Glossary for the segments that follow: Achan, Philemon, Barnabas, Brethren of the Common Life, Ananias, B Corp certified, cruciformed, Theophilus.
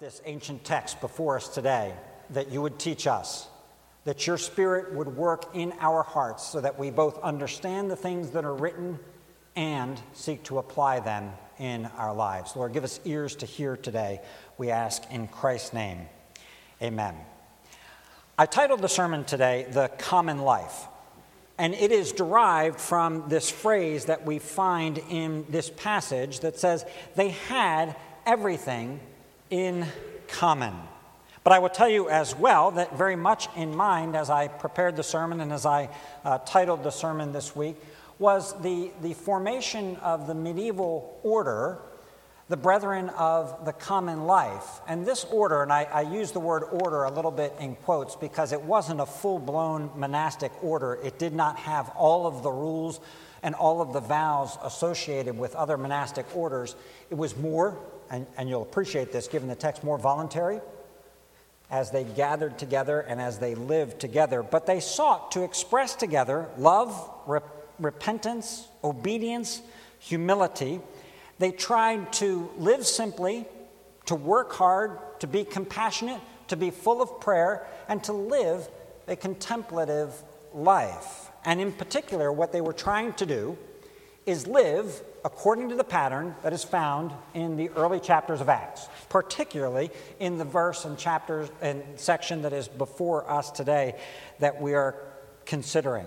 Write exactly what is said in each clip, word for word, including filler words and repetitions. this ancient text before us today, that you would teach us, that your Spirit would work in our hearts so that we both understand the things that are written and seek to apply them in our lives. Lord, give us ears to hear today, we ask in Christ's name. Amen. I titled the sermon today, The Common Life, and it is derived from this phrase that we find in this passage that says, they had everything in common. But I will tell you as well that very much in mind as I prepared the sermon and as I uh, titled the sermon this week was the, the formation of the medieval order, the Brethren of the Common Life. And this order, and I, I use the word order a little bit in quotes because it wasn't a full-blown monastic order. It did not have all of the rules and all of the vows associated with other monastic orders. It was more, and, and you'll appreciate this given the text, more voluntary, as they gathered together and as they lived together. But they sought to express together love, rep- repentance, obedience, humility. They tried to live simply, to work hard, to be compassionate, to be full of prayer, and to live a contemplative life. And in particular, what they were trying to do is live according to the pattern that is found in the early chapters of Acts, particularly in the verse and chapters and section that is before us today that we are considering.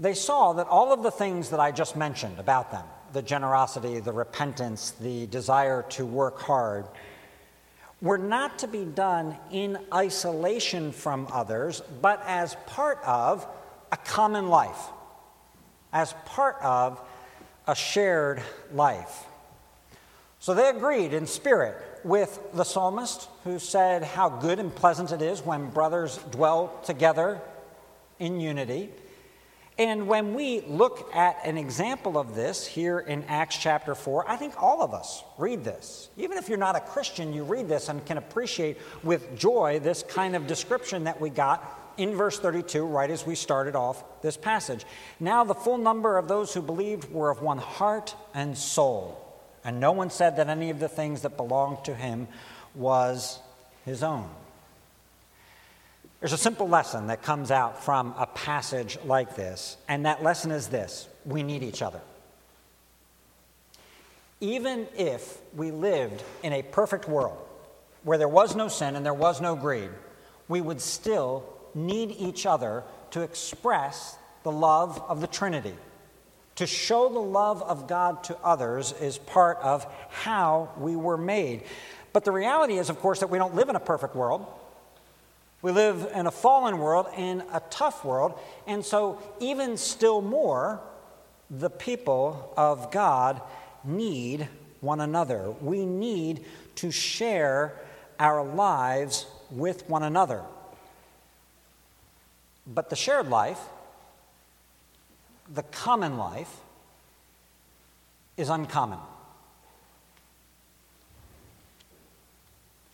They saw that all of the things that I just mentioned about them, the generosity, the repentance, the desire to work hard, were not to be done in isolation from others, but as part of a common life, as part of a shared life. So they agreed in spirit with the psalmist who said how good and pleasant it is when brothers dwell together in unity. And when we look at an example of this here in Acts chapter four, I think all of us read this. Even if you're not a Christian, you read this and can appreciate with joy this kind of description that we got in verse thirty-two, right as we started off this passage. Now the full number of those who believed were of one heart and soul, and no one said that any of the things that belonged to him was his own. There's a simple lesson that comes out from a passage like this, and that lesson is this: we need each other. Even if we lived in a perfect world where there was no sin and there was no greed, we would still need each other to express the love of the Trinity. To show the love of God to others is part of how we were made. But the reality is, of course, that we don't live in a perfect world. We live in a fallen world, in a tough world, and so even still more, the people of God need one another. We need to share our lives with one another. But the shared life, the common life, is uncommon.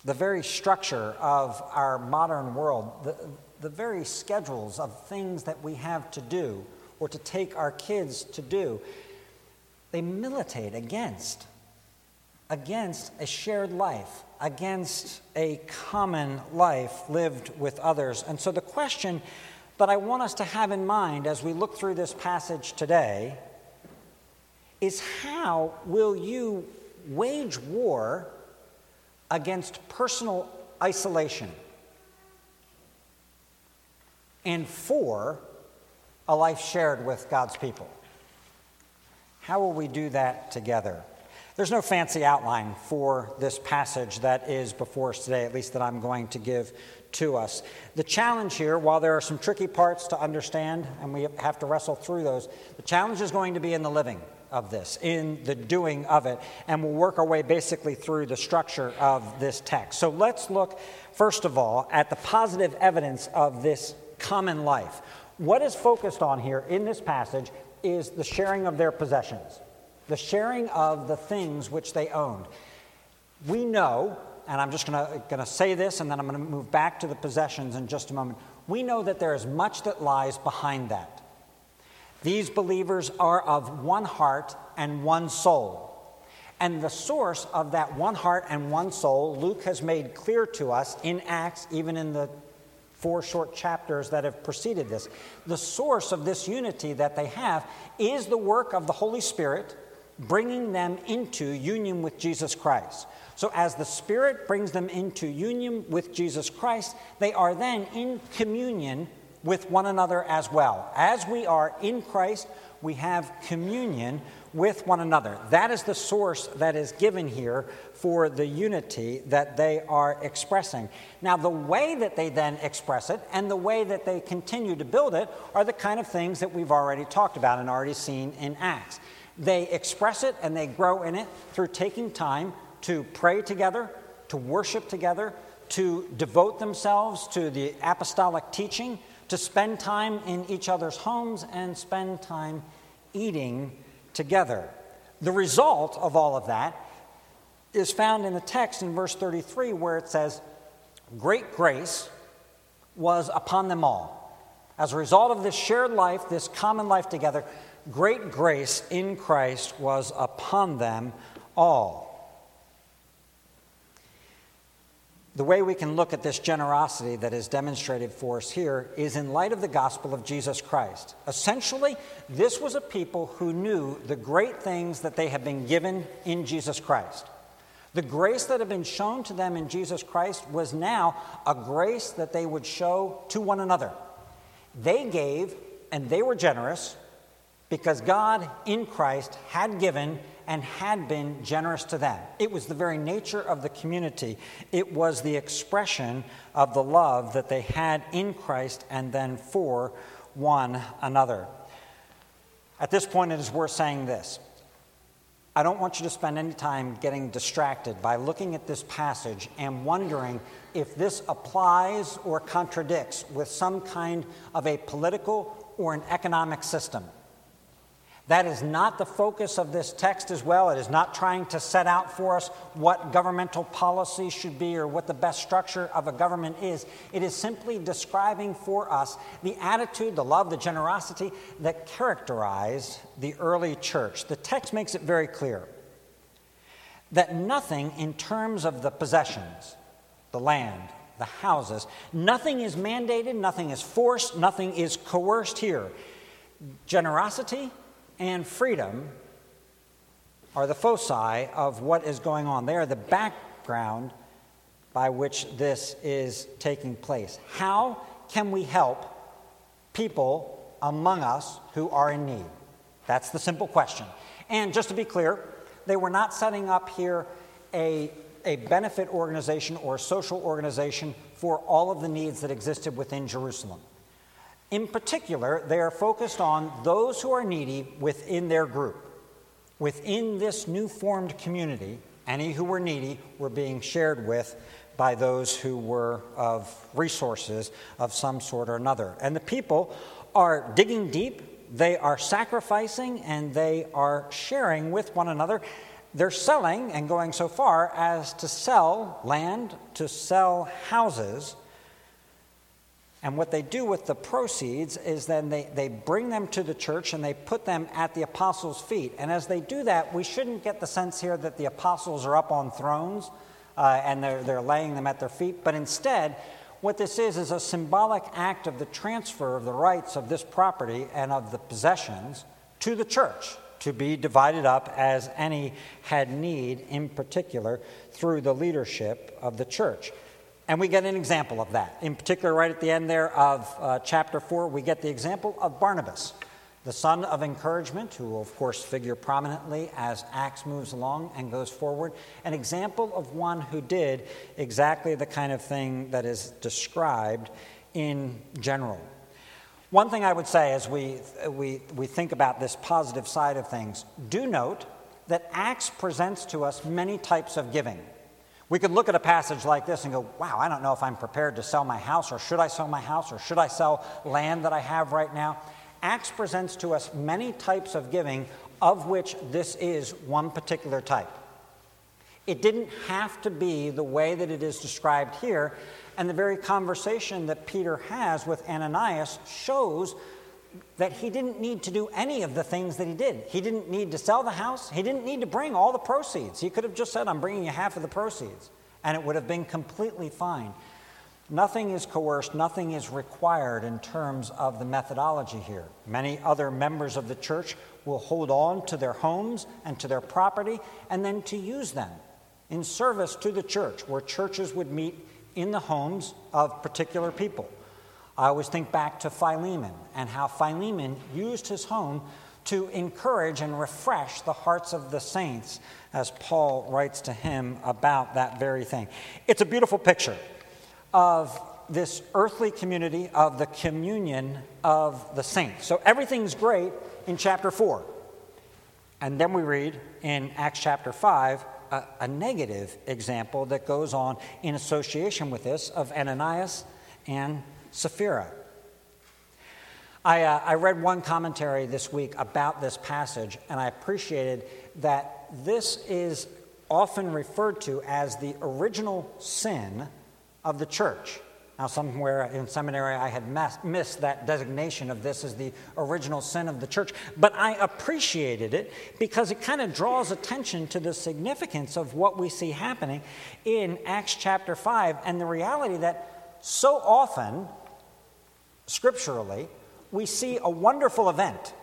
The very structure of our modern world, the, the very schedules of things that we have to do or to take our kids to do, they militate against, against a shared life, against a common life lived with others. And so the question that I want us to have in mind as we look through this passage today is, how will you wage war against personal isolation and for a life shared with God's people? How will we do that together? There's no fancy outline for this passage that is before us today, at least that I'm going to give to us. The challenge here, while there are some tricky parts to understand, and we have to wrestle through those, the challenge is going to be in the living of this, in the doing of it, and we'll work our way basically through the structure of this text. So let's look, first of all, at the positive evidence of this common life. What is focused on here in this passage is the sharing of their possessions, the sharing of the things which they owned. We know, and I'm just going to say this, and then I'm going to move back to the possessions in just a moment. We know that there is much that lies behind that. These believers are of one heart and one soul. And the source of that one heart and one soul, Luke has made clear to us in Acts, even in the four short chapters that have preceded this. The source of this unity that they have is the work of the Holy Spirit bringing them into union with Jesus Christ. So as the Spirit brings them into union with Jesus Christ, they are then in communion with one another as well. As we are in Christ, we have communion with one another. That is the source that is given here for the unity that they are expressing. Now, the way that they then express it and the way that they continue to build it are the kind of things that we've already talked about and already seen in Acts. They express it and they grow in it through taking time to pray together, to worship together, to devote themselves to the apostolic teaching, to spend time in each other's homes and spend time eating together. The result of all of that is found in the text in verse thirty-three, where it says, "Great grace was upon them all." As a result of this shared life, this common life together, great grace in Christ was upon them all. The way we can look at this generosity that is demonstrated for us here is in light of the gospel of Jesus Christ. Essentially, this was a people who knew the great things that they had been given in Jesus Christ. The grace that had been shown to them in Jesus Christ was now a grace that they would show to one another. They gave and they were generous because God in Christ had given and had been generous to them. It was the very nature of the community. It was the expression of the love that they had in Christ and then for one another. At this point, it is worth saying this. I don't want you to spend any time getting distracted by looking at this passage and wondering if this applies or contradicts with some kind of a political or an economic system. That is not the focus of this text as well. It is not trying to set out for us what governmental policy should be or what the best structure of a government is. It is simply describing for us the attitude, the love, the generosity that characterized the early church. The text makes it very clear that nothing in terms of the possessions, the land, the houses, nothing is mandated, nothing is forced, nothing is coerced here. Generosity and freedom are the foci of what is going on. They are the background by which this is taking place. How can we help people among us who are in need? That's the simple question. And just to be clear, they were not setting up here a, a benefit organization or a social organization for all of the needs that existed within Jerusalem. In particular, they are focused on those who are needy within their group. Within this new formed community, any who were needy were being shared with by those who were of resources of some sort or another. And the people are digging deep, they are sacrificing, and they are sharing with one another. They're selling and going so far as to sell land, to sell houses. And what they do with the proceeds is then they, they bring them to the church and they put them at the apostles' feet. And as they do that, we shouldn't get the sense here that the apostles are up on thrones uh, and they're, they're laying them at their feet. But instead, what this is is a symbolic act of the transfer of the rights of this property and of the possessions to the church, to be divided up as any had need, in particular through the leadership of the church. And we get an example of that. In particular, right at the end there of uh, chapter four, we get the example of Barnabas, the son of encouragement, who will, of course, figure prominently as Acts moves along and goes forward, an example of one who did exactly the kind of thing that is described in general. One thing I would say as we, we, we think about this positive side of things, do note that Acts presents to us many types of giving. We could look at a passage like this and go, wow, I don't know if I'm prepared to sell my house, or should I sell my house, or should I sell land that I have right now? Acts presents to us many types of giving, of which this is one particular type. It didn't have to be the way that it is described here, and the very conversation that Peter has with Ananias shows that he didn't need to do any of the things that he did. He didn't need to sell the house. He didn't need to bring all the proceeds. He could have just said, I'm bringing you half of the proceeds, and it would have been completely fine. Nothing is coerced, nothing is required in terms of the methodology here. Many other members of the church will hold on to their homes and to their property and then to use them in service to the church, where churches would meet in the homes of particular people. I always think back to Philemon and how Philemon used his home to encourage and refresh the hearts of the saints, as Paul writes to him about that very thing. It's a beautiful picture of this earthly community, of the communion of the saints. So everything's great in chapter four. And then we read in Acts chapter five a, a negative example that goes on in association with this of Ananias and Sapphira. I, uh, I read one commentary this week about this passage, and I appreciated that this is often referred to as the original sin of the church. Now, somewhere in seminary, I had mass- missed that designation of this as the original sin of the church, but I appreciated it because it kind of draws attention to the significance of what we see happening in Acts chapter five and the reality that so often, scripturally, we see a wonderful event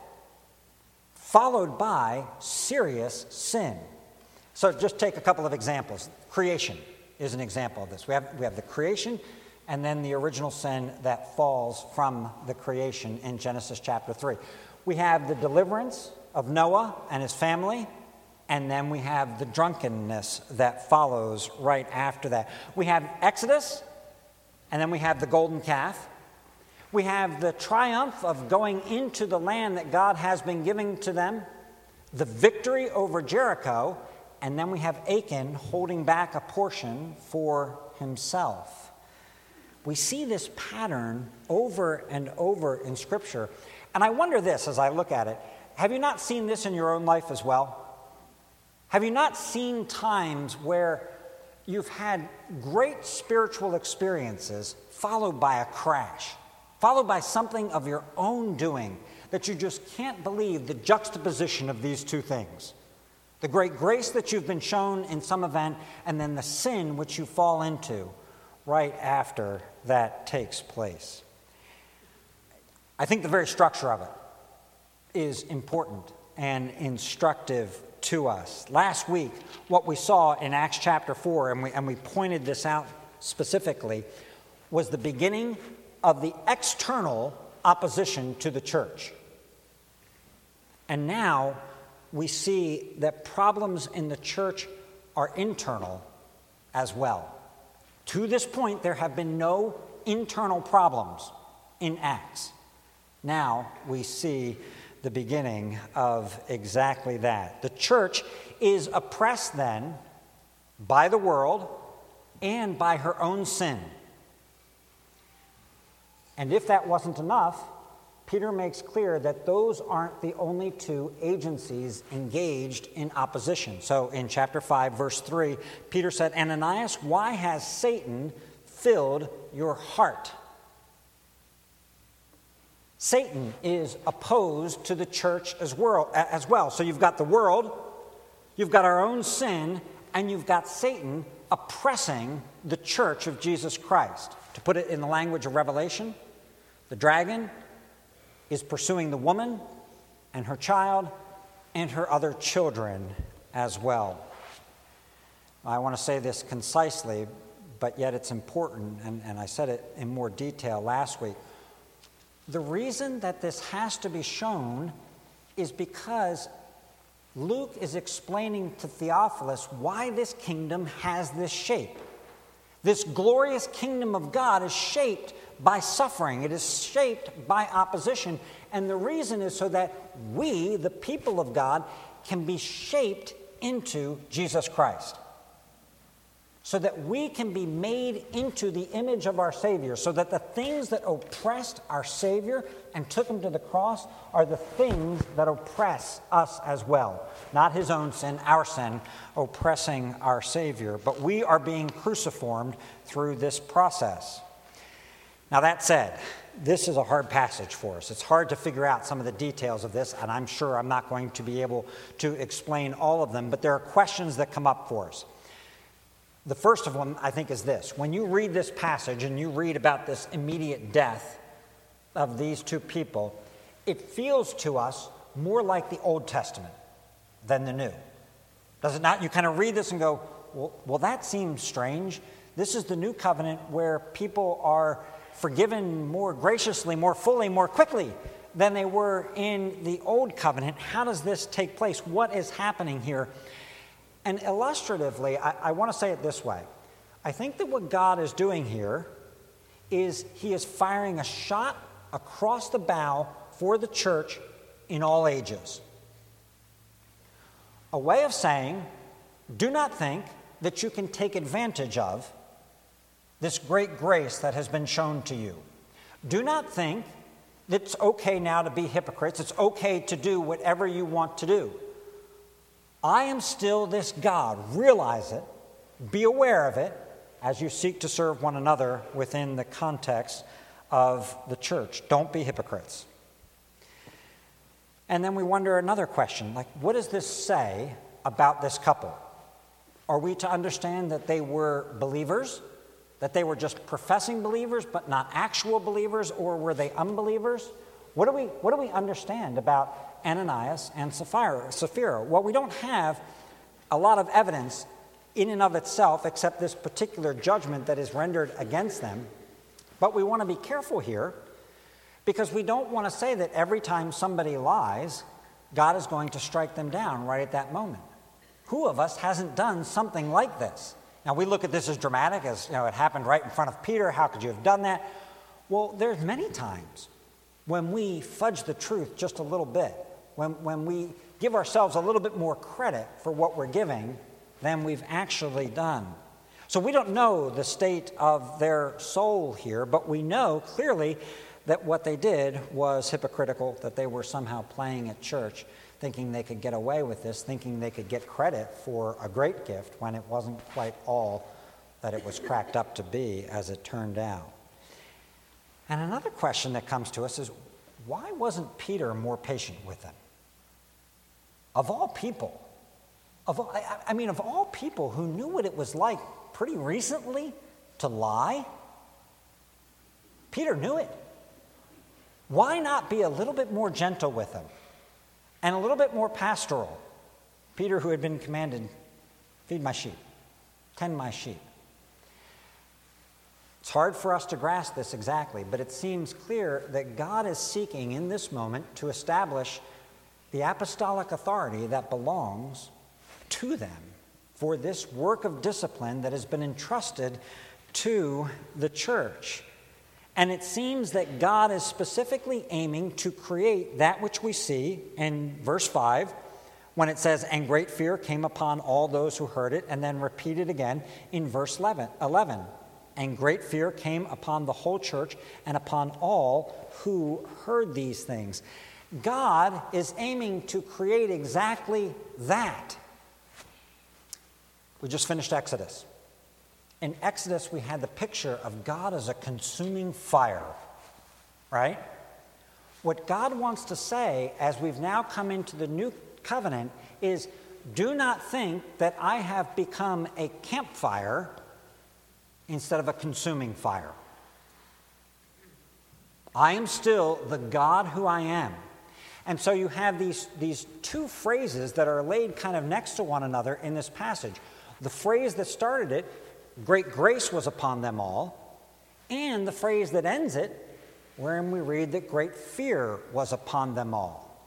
followed by serious sin. So just take a couple of examples. Creation is an example of this. We have we have the creation and then the original sin that falls from the creation in Genesis chapter three. We have the deliverance of Noah and his family, and then we have the drunkenness that follows right after that. We have Exodus, and then we have the golden calf. We have the triumph of going into the land that God has been giving to them, the victory over Jericho, and then we have Achan holding back a portion for himself. We see this pattern over and over in Scripture. And I wonder this as I look at it. Have you not seen this in your own life as well? Have you not seen times where you've had great spiritual experiences followed by a crash, followed by something of your own doing that you just can't believe the juxtaposition of these two things? The great grace that you've been shown in some event, and then the sin which you fall into right after that takes place. I think the very structure of it is important and instructive to us. Last week, what we saw in Acts chapter four, and we, and we pointed this out specifically, was the beginning of the external opposition to the church. And now we see that problems in the church are internal as well. To this point, there have been no internal problems in Acts. Now we see the beginning of exactly that. The church is oppressed then by the world and by her own sin. And if that wasn't enough, Peter makes clear that those aren't the only two agencies engaged in opposition. So in chapter five, verse three, Peter said, Ananias, why has Satan filled your heart? Satan is opposed to the church as well. So you've got the world, you've got our own sin, and you've got Satan oppressing the church of Jesus Christ. To put it in the language of Revelation, the dragon is pursuing the woman and her child and her other children as well. I want to say this concisely, but yet it's important, and, and I said it in more detail last week. The reason that this has to be shown is because Luke is explaining to Theophilus why this kingdom has this shape. This glorious kingdom of God is shaped by suffering. It is shaped by opposition. And the reason is so that we, the people of God, can be shaped into Jesus Christ. So that we can be made into the image of our Savior. So that the things that oppressed our Savior and took him to the cross are the things that oppress us as well. Not his own sin, our sin, oppressing our Savior. But we are being cruciformed through this process. Now, that said, this is a hard passage for us. It's hard to figure out some of the details of this, and I'm sure I'm not going to be able to explain all of them, but there are questions that come up for us. The first of them, I think, is this. When you read this passage and you read about this immediate death of these two people, it feels to us more like the Old Testament than the New. Does it not? You kind of read this and go, well, well that seems strange. This is the New Covenant where people are forgiven more graciously, more fully, more quickly than they were in the Old Covenant. How does this take place? What is happening here? And illustratively, I, I want to say it this way. I think that what God is doing here is he is firing a shot across the bow for the church in all ages. A way of saying, do not think that you can take advantage of this great grace that has been shown to you. Do not think that it's okay now to be hypocrites. It's okay to do whatever you want to do. I am still this God. Realize it. Be aware of it as you seek to serve one another within the context of the church. Don't be hypocrites. And then we wonder another question, like, what does this say about this couple? Are we to understand that they were believers? That they were just professing believers but not actual believers, or were they unbelievers? What do we what do we understand about Ananias and Sapphira? Well, we don't have a lot of evidence in and of itself except this particular judgment that is rendered against them. But we want to be careful here because we don't want to say that every time somebody lies, God is going to strike them down right at that moment. Who of us hasn't done something like this? Now, we look at this as dramatic, as you know, it happened right in front of Peter. How could you have done that? Well, there's many times when we fudge the truth just a little bit, when, when we give ourselves a little bit more credit for what we're giving than we've actually done. So we don't know the state of their soul here, but we know clearly that what they did was hypocritical, that they were somehow playing at church, thinking they could get away with this, thinking they could get credit for a great gift when it wasn't quite all that it was cracked up to be, as it turned out. And another question that comes to us is, why wasn't Peter more patient with them? Of all people, of all, I, I mean, of all people who knew what it was like pretty recently to lie, Peter knew it. Why not be a little bit more gentle with them? And a little bit more pastoral. Peter, who had been commanded, feed my sheep, tend my sheep. It's hard for us to grasp this exactly, but it seems clear that God is seeking in this moment to establish the apostolic authority that belongs to them for this work of discipline that has been entrusted to the church. And it seems that God is specifically aiming to create that which we see in verse five, when it says, and great fear came upon all those who heard it, and then repeated again in verse eleven, and great fear came upon the whole church and upon all who heard these things. God is aiming to create exactly that. We just finished Exodus. In Exodus, we had the picture of God as a consuming fire, right? What God wants to say, as we've now come into the new covenant, is do not think that I have become a campfire instead of a consuming fire. I am still the God who I am. And so you have these, these two phrases that are laid kind of next to one another in this passage. The phrase that started it, great grace was upon them all, and the phrase that ends it, wherein we read that great fear was upon them all.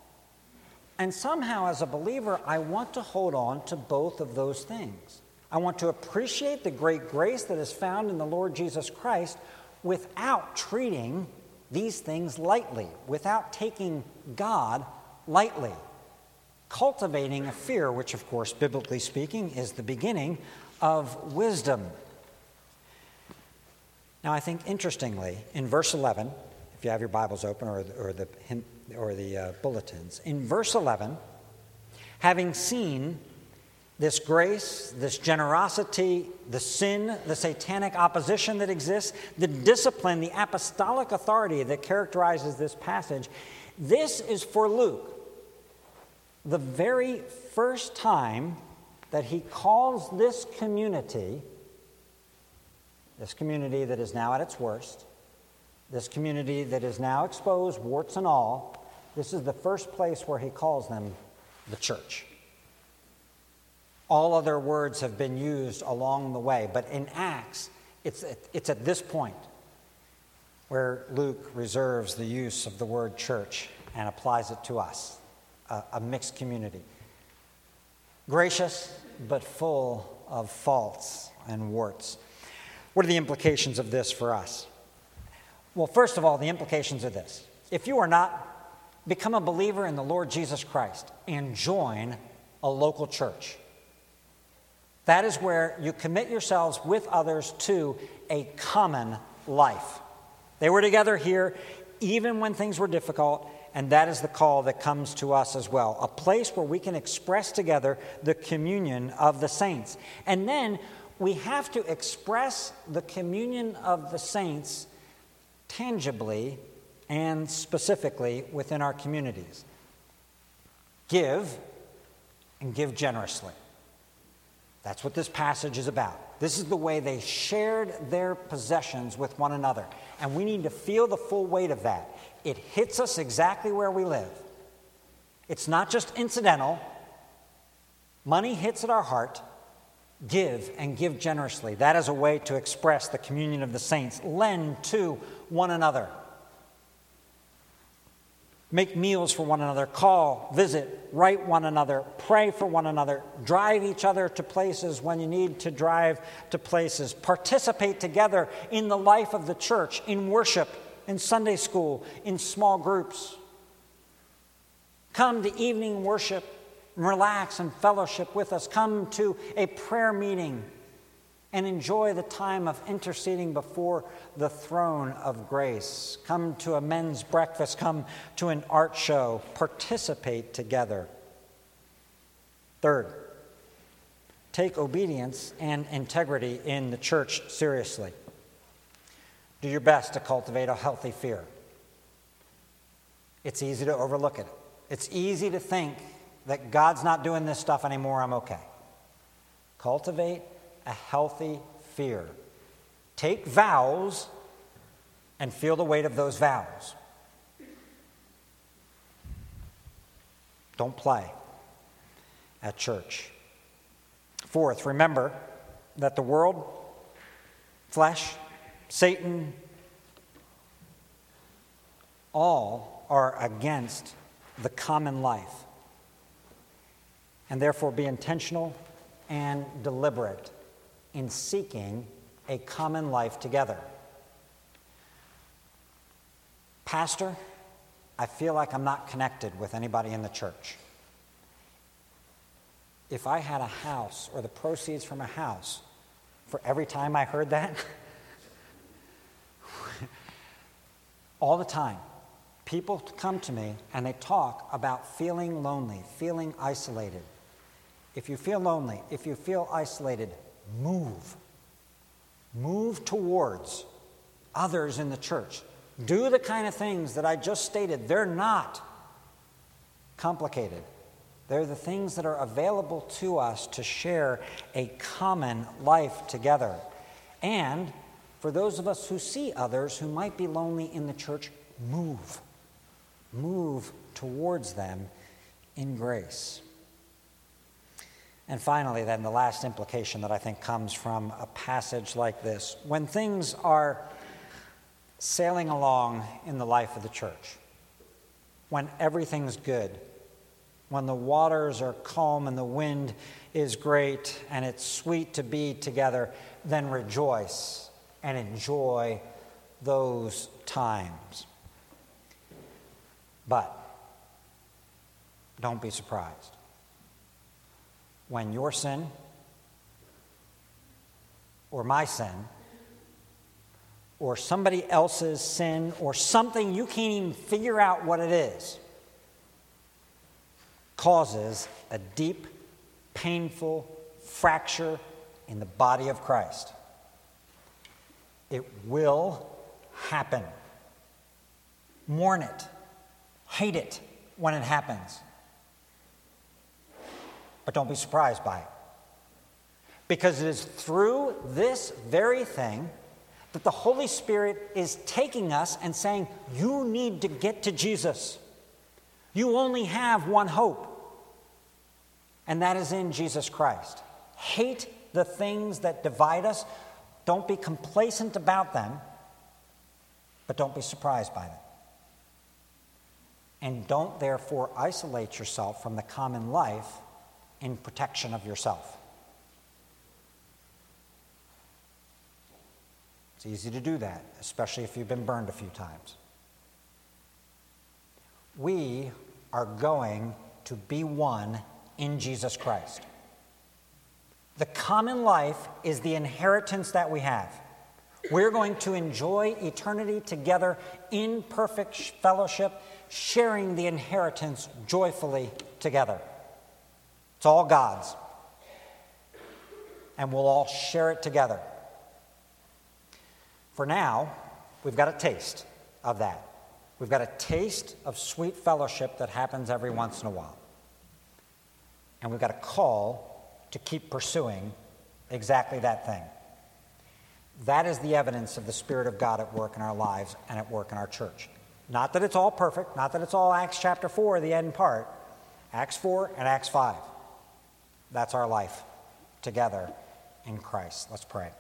And somehow, as a believer, I want to hold on to both of those things. I want to appreciate the great grace that is found in the Lord Jesus Christ without treating these things lightly, without taking God lightly, cultivating a fear, which, of course, biblically speaking, is the beginning of wisdom. Now, I think, interestingly, in verse eleven, if you have your Bibles open or the, or the, or the uh, bulletins, in verse eleven, having seen This grace, this generosity, the sin, the satanic opposition that exists, the discipline, the apostolic authority that characterizes this passage, this is for Luke the very first time that he calls this community, this community that is now at its worst, this community that is now exposed, warts and all, this is the first place where he calls them the church. All other words have been used along the way, but in Acts, it's at, it's at this point where Luke reserves the use of the word church and applies it to us, a, a mixed community. Gracious, but full of faults and warts. What are the implications of this for us? Well, first of all, the implications are this. If you are not, become a believer in the Lord Jesus Christ and join a local church. That is where you commit yourselves with others to a common life. They were together here even when things were difficult, and that is the call that comes to us as well. A place where we can express together the communion of the saints. And then we have to express the communion of the saints tangibly and specifically within our communities. Give, and give generously. That's what this passage is about. This is the way they shared their possessions with one another. And we need to feel the full weight of that. It hits us exactly where we live. It's not just incidental. Money hits at our heart. Give and give generously. That is a way to express the communion of the saints. Lend to one another. Make meals for one another, call, visit, write one another, pray for one another, drive each other to places when you need to drive to places, participate together in the life of the church, in worship, in Sunday school, in small groups. Come to evening worship, relax and fellowship with us. Come to a prayer meeting and enjoy the time of interceding before the throne of grace. Come to a men's breakfast. Come to an art show. Participate together. Third, take obedience and integrity in the church seriously. Do your best to cultivate a healthy fear. It's easy to overlook it. It's easy to think that God's not doing this stuff anymore, I'm okay. Cultivate a healthy fear. Take vows and feel the weight of those vows. Don't play at church. Fourth, remember that the world, flesh, Satan, all are against the common life, and therefore be intentional and deliberate in seeking a common life together. Pastor, I feel like I'm not connected with anybody in the church. If I had a house or the proceeds from a house, for every time I heard that, all the time, people come to me and they talk about feeling lonely, feeling isolated. If you feel lonely, if you feel isolated, move. Move towards others in the church. Do the kind of things that I just stated. They're not complicated. They're the things that are available to us to share a common life together. And for those of us who see others who might be lonely in the church, move. Move towards them in grace. And finally, then, the last implication that I think comes from a passage like this. When things are sailing along in the life of the church, when everything's good, when the waters are calm and the wind is great and it's sweet to be together, then rejoice and enjoy those times. But don't be surprised when your sin or my sin or somebody else's sin or something you can't even figure out what it is causes a deep painful fracture in the body of Christ. It will happen. Mourn it. Hate it when it happens. But don't be surprised by it. Because it is through this very thing that the Holy Spirit is taking us and saying, you need to get to Jesus. You only have one hope, and that is in Jesus Christ. Hate the things that divide us. Don't be complacent about them, but don't be surprised by them. And don't, therefore, isolate yourself from the common life in protection of yourself. It's easy to do that, especially if you've been burned a few times. We are going to be one in Jesus Christ. The common life is the inheritance that we have. We're going to enjoy eternity together in perfect fellowship, sharing the inheritance joyfully together. It's all God's. And we'll all share it together. For now, we've got a taste of that. We've got a taste of sweet fellowship that happens every once in a while. And we've got a call to keep pursuing exactly that thing. That is the evidence of the Spirit of God at work in our lives and at work in our church. Not that it's all perfect, not that it's all Acts chapter four, the end part. Acts four and Acts five. That's our life together in Christ. Let's pray.